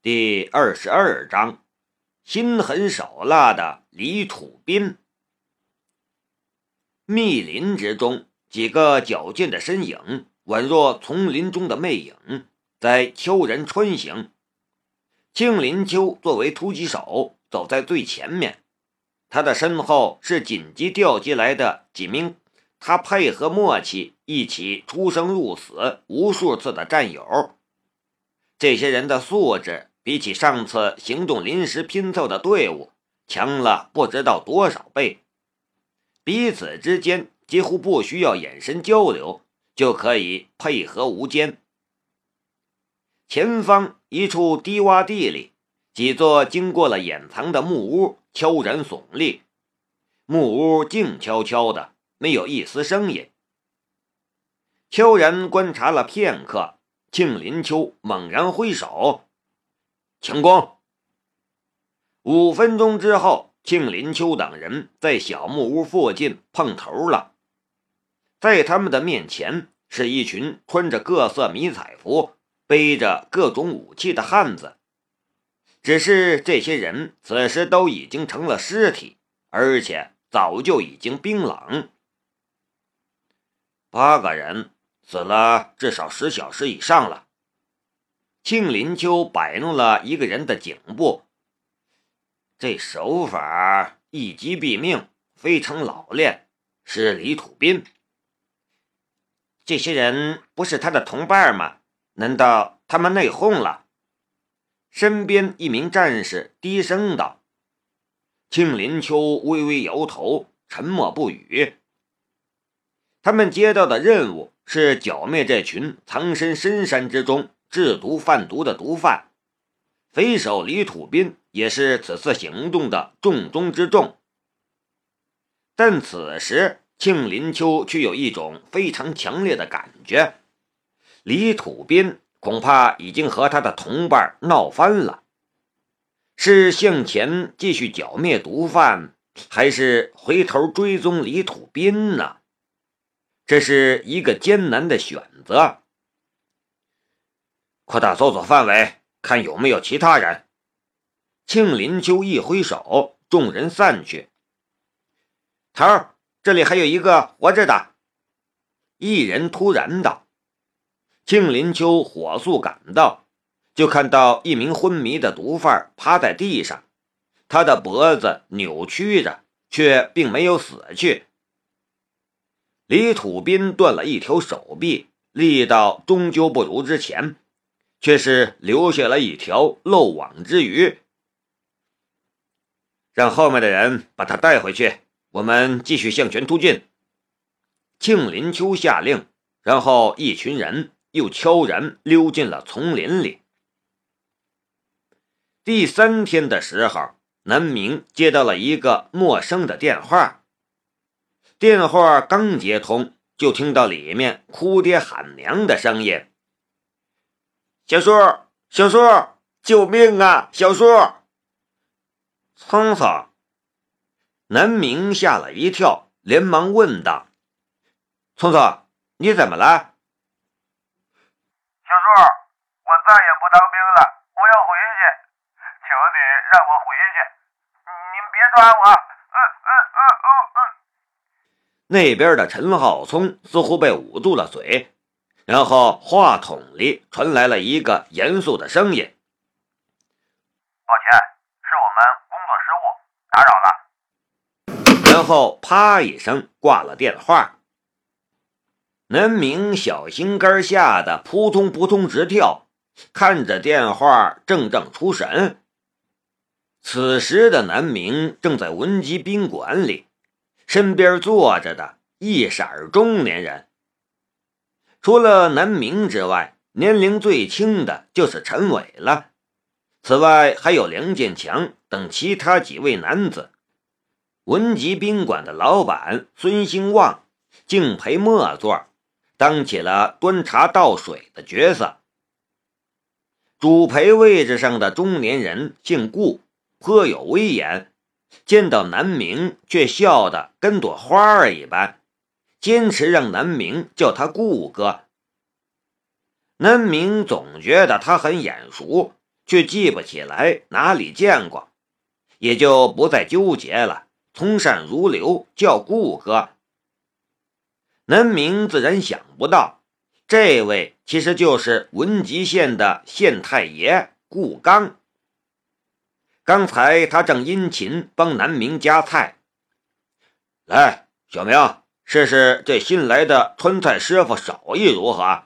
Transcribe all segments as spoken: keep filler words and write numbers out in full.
第二十二章，心狠手辣的李土斌。密林之中，几个矫健的身影宛若丛林中的魅影，在悄然穿行。庆林秋作为突击手走在最前面，他的身后是紧急调集来的几名他配合默契一起出生入死无数次的战友。这些人的素质比起上次行动临时拼凑的队伍强了不知道多少倍，彼此之间几乎不需要眼神交流就可以配合无间。前方一处低洼地里，几座经过了掩藏的木屋悄然耸立，木屋静悄悄的，没有一丝声音。悄然观察了片刻，庆林秋猛然挥手，强光。五分钟之后，庆林秋等人在小木屋附近碰头了。在他们的面前是一群穿着各色迷彩服背着各种武器的汉子，只是这些人此时都已经成了尸体，而且早就已经冰冷。八个人死了至少十小时以上了。庆林秋摆弄了一个人的颈部，这手法一击毙命，非常老练，是李土斌。这些人不是他的同伴吗？难道他们内讧了？身边一名战士低声道。庆林秋微微摇头，沉默不语。他们接到的任务是剿灭这群藏身深山之中制毒贩毒的毒贩，匪首李土斌也是此次行动的重中之重。但此时庆林秋却有一种非常强烈的感觉，李土斌恐怕已经和他的同伴闹翻了，是向前继续剿灭毒贩，还是回头追踪李土斌呢？这是一个艰难的选择。扩大搜索范围，看有没有其他人。庆林秋一挥手，众人散去。头儿，这里还有一个活着的。一人突然道。庆林秋火速赶到，就看到一名昏迷的毒贩趴在地上，他的脖子扭曲着，却并没有死去。李土斌断了一条手臂，力道终究不如之前，却是留下了一条漏网之鱼。让后面的人把他带回去，我们继续向前突进。庆林秋下令，然后一群人又悄然溜进了丛林里。第三天的时候，南明接到了一个陌生的电话。电话刚接通，就听到里面哭爹喊娘的声音。小叔，小叔，救命啊，小叔！聪聪，南明吓了一跳，连忙问道：聪聪，你怎么了？小叔，我再也不当兵了，我要回去，求你让我回去，您别抓我！嗯嗯嗯嗯嗯。那边的陈浩聪似乎被捂住了嘴，然后话筒里传来了一个严肃的声音：抱歉，是我们工作失误，打扰了。然后啪一声挂了电话。南明小心肝吓得扑通扑通直跳，看着电话怔怔出神。此时的南明正在文集宾馆里，身边坐着的一色中年人，除了南明之外，年龄最轻的就是陈伟了。此外还有梁建强等其他几位男子。文集宾馆的老板孙兴旺敬陪末座，当起了端茶倒水的角色。主陪位置上的中年人姓顾，颇有威严，见到南明却笑得跟朵花儿一般，坚持让南明叫他顾哥。南明总觉得他很眼熟，却记不起来哪里见过，也就不再纠结了，从善如流，叫顾哥。南明自然想不到，这位其实就是文集县的县太爷顾刚。刚才他正殷勤帮南明夹菜。来，小明，试试这新来的川菜师傅手艺如何？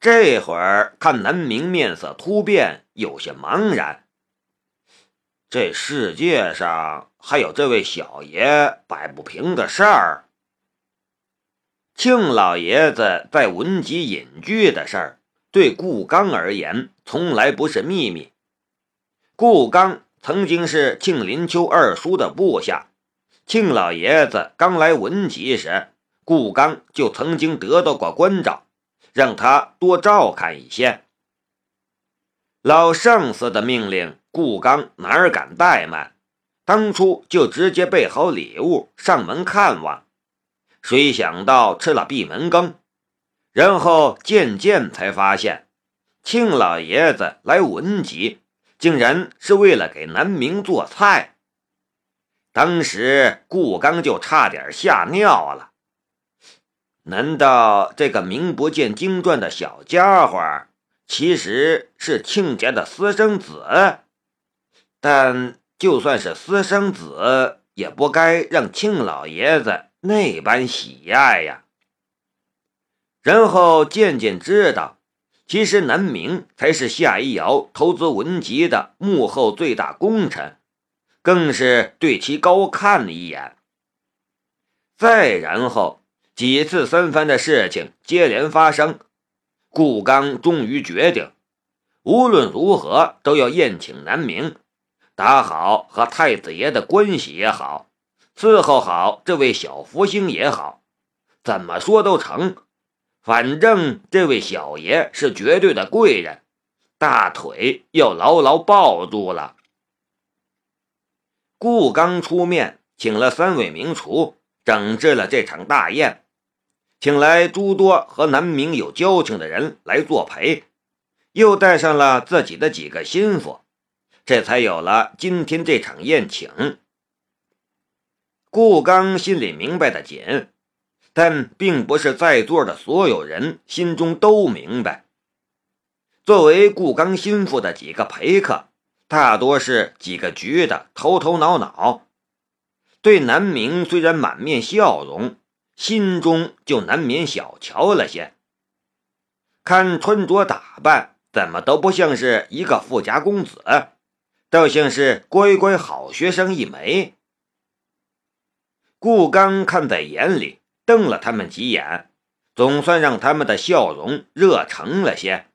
这会儿看南明面色突变，有些茫然。这世界上还有这位小爷摆不平的事儿。庆老爷子在文集隐居的事儿，对顾刚而言从来不是秘密。顾刚曾经是庆林秋二叔的部下，庆老爷子刚来文集时，顾刚就曾经得到过关照，让他多照看一些。老上司的命令，顾刚哪敢怠慢，当初就直接备好礼物上门看望，谁想到吃了闭门羹。然后渐渐才发现，庆老爷子来文集竟然是为了给南明做菜。当时顾刚就差点吓尿了，难道这个名不见经传的小家伙其实是庆家的私生子？但就算是私生子，也不该让庆老爷子那般喜爱呀。然后渐渐知道，其实南明才是夏一瑶投资文集的幕后最大功臣，更是对其高看了一眼。再然后几次三番的事情接连发生，顾刚终于决定，无论如何都要宴请南明，打好和太子爷的关系也好，伺候好这位小福星也好，怎么说都成。反正这位小爷是绝对的贵人，大腿要牢牢抱住了。顾刚出面请了三位名厨，整治了这场大宴，请来诸多和南明有交情的人来作陪，又带上了自己的几个心腹，这才有了今天这场宴请。顾刚心里明白得紧，但并不是在座的所有人心中都明白。作为顾刚心腹的几个陪客，大多是几个局的头头脑脑，对南明虽然满面笑容，心中就难免小瞧了些。看穿着打扮，怎么都不像是一个富家公子，倒像是乖乖好学生一枚。顾刚看在眼里，瞪了他们几眼，总算让他们的笑容热诚了些。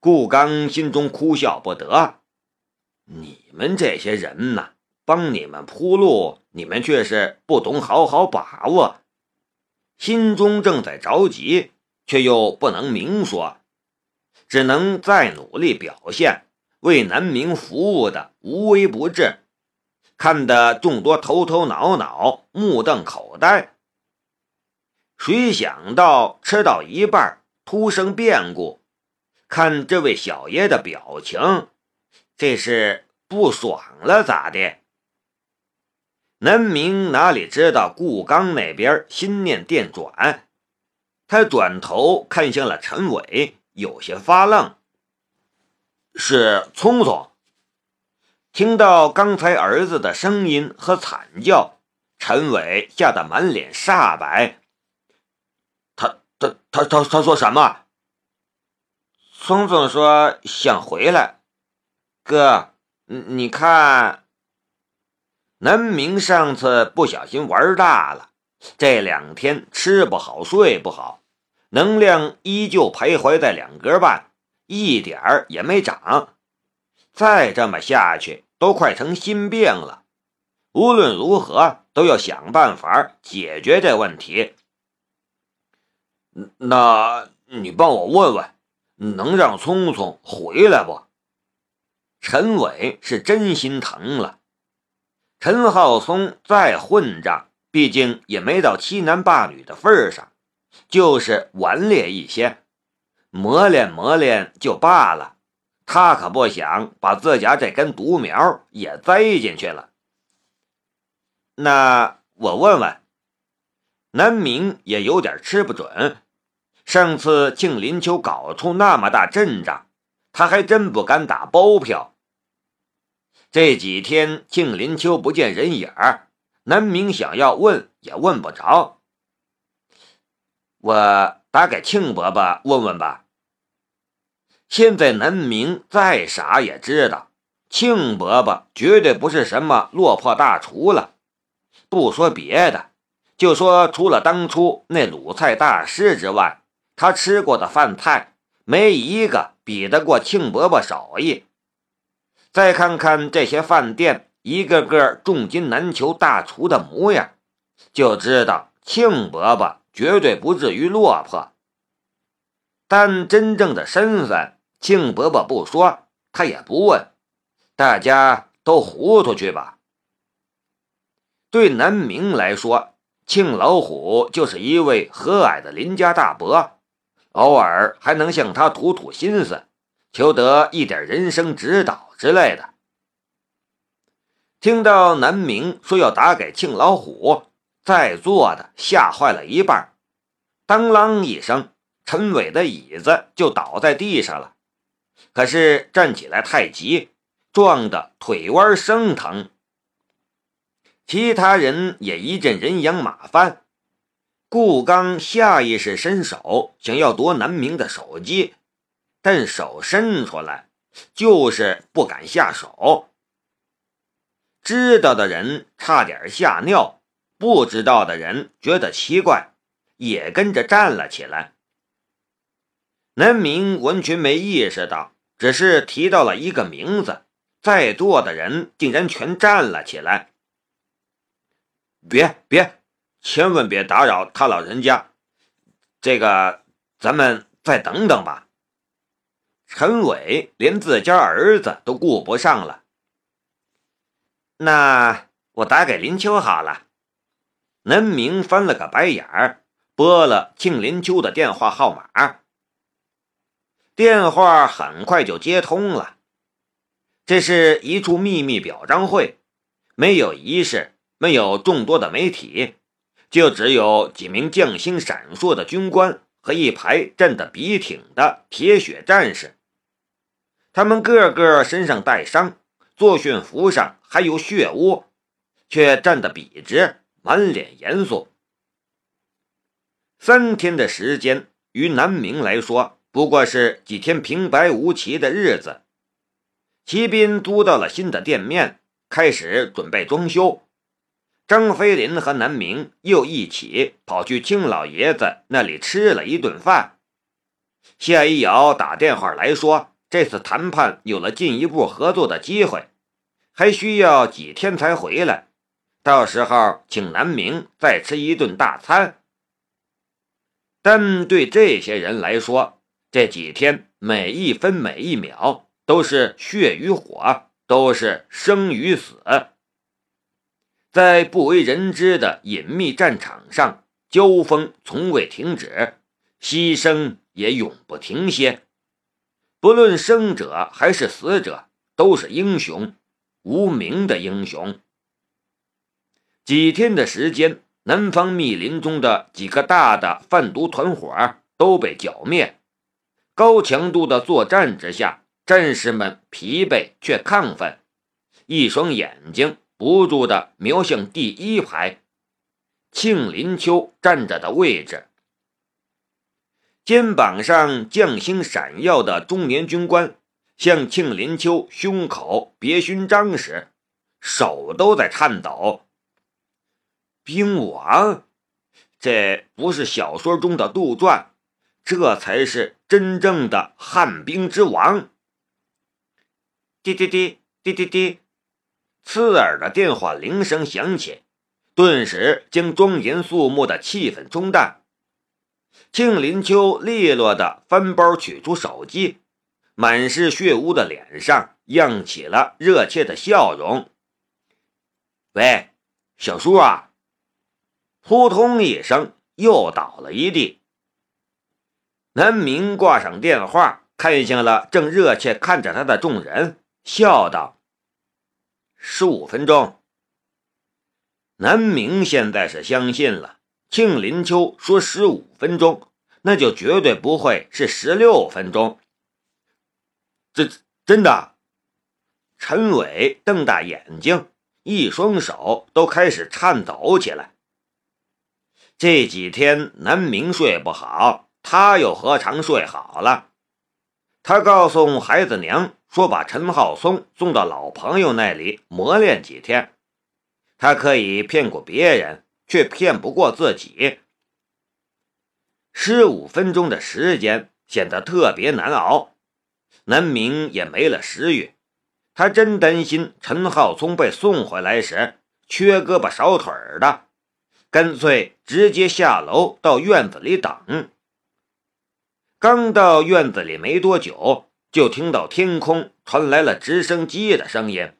顾刚心中哭笑不得，你们这些人呐，帮你们铺路，你们却是不懂好好把握。心中正在着急，却又不能明说，只能再努力表现，为南明服务的无微不至，看得众多头头脑脑，目瞪口呆。谁想到吃到一半突生变故，看这位小爷的表情，这是不爽了咋的？南明哪里知道顾刚那边心念电转，他转头看向了陈伟，有些发愣。是聪聪。听到刚才儿子的声音和惨叫，陈伟吓得满脸煞白。他他他他他说什么？聪聪说想回来。哥，你看。南明上次不小心玩大了，这两天吃不好睡不好，能量依旧徘徊在两格半，一点儿也没涨。再这么下去都快成心病了，无论如何都要想办法解决这问题。那你帮我问问，能让聪聪回来不？陈伟是真心疼了。陈浩松再混账，毕竟也没到欺男霸女的份上，就是顽劣一些，磨练磨练就罢了，他可不想把自家这根独苗也栽进去了。那我问问，南明也有点吃不准，上次庆林秋搞出那么大阵仗，他还真不敢打包票。这几天庆林秋不见人影，南明想要问也问不着。我打给庆伯伯问问吧。现在南明再傻也知道，庆伯伯绝对不是什么落魄大厨了。不说别的，就说除了当初那鲁菜大师之外，他吃过的饭菜没一个比得过庆伯伯手艺。再看看这些饭店一个个重金难求大厨的模样，就知道庆伯伯绝对不至于落魄。但真正的身份，庆伯伯不说，他也不问，大家都糊涂去吧。对南明来说，庆老虎就是一位和蔼的邻家大伯，偶尔还能向他吐吐心思，求得一点人生指导之类的。听到南明说要打给庆老虎，在座的吓坏了一半，当啷一声，陈伟的椅子就倒在地上了。可是站起来太急，撞得腿弯生疼。其他人也一阵人仰马翻，顾刚下意识伸手想要夺南明的手机，但手伸出来就是不敢下手。知道的人差点吓尿，不知道的人觉得奇怪，也跟着站了起来。南明完全没意识到，只是提到了一个名字，在座的人竟然全站了起来。别别，千万别打扰他老人家，这个咱们再等等吧。陈伟连自家儿子都顾不上了。那我打给林秋好了。南明翻了个白眼儿，拨了庆林秋的电话号码。电话很快就接通了。这是一处秘密表彰会，没有仪式，没有众多的媒体，就只有几名将星闪烁的军官和一排站得笔挺的铁血战士。他们个个身上带伤，作训服上还有血污，却站得笔直，满脸严肃。三天的时间，于南明来说不过是几天平白无奇的日子。齐斌租到了新的店面，开始准备装修。张飞林和南明又一起跑去庆老爷子那里吃了一顿饭。谢一瑶打电话来说，这次谈判有了进一步合作的机会，还需要几天才回来，到时候请南明再吃一顿大餐。但对这些人来说，这几天每一分每一秒都是血与火，都是生与死。在不为人知的隐秘战场上，交锋从未停止，牺牲也永不停歇。不论生者还是死者，都是英雄，无名的英雄。几天的时间，南方密林中的几个大的贩毒团伙都被剿灭。高强度的作战之下，战士们疲惫却亢奋，一双眼睛不住地瞄向第一排，庆林秋站着的位置。肩膀上将星闪耀的中年军官向庆林秋胸口别勋章时，手都在颤抖。兵王，这不是小说中的杜撰，这才是真正的汉兵之王。滴滴滴滴滴滴，刺耳的电话铃声响起，顿时将庄严肃穆的气氛冲淡。庆林秋利落地翻包取出手机，满是血污的脸上漾起了热切的笑容。喂，小叔啊！扑通一声，又倒了一地。南明挂上电话，看见了正热切看着他的众人，笑道：“十五分钟。”南明现在是相信了，庆林秋说十五分钟，那就绝对不会是十六分钟。这真的？陈伟瞪大眼睛，一双手都开始颤抖起来。这几天南明睡不好，他又何尝睡好了？他告诉孩子娘说，把陈浩松送到老朋友那里磨练几天。他可以骗过别人，却骗不过自己。十五分钟的时间显得特别难熬，南明也没了食欲。他真担心陈浩松被送回来时缺胳膊少腿的，干脆直接下楼到院子里等。刚到院子里没多久，就听到天空传来了直升机的声音。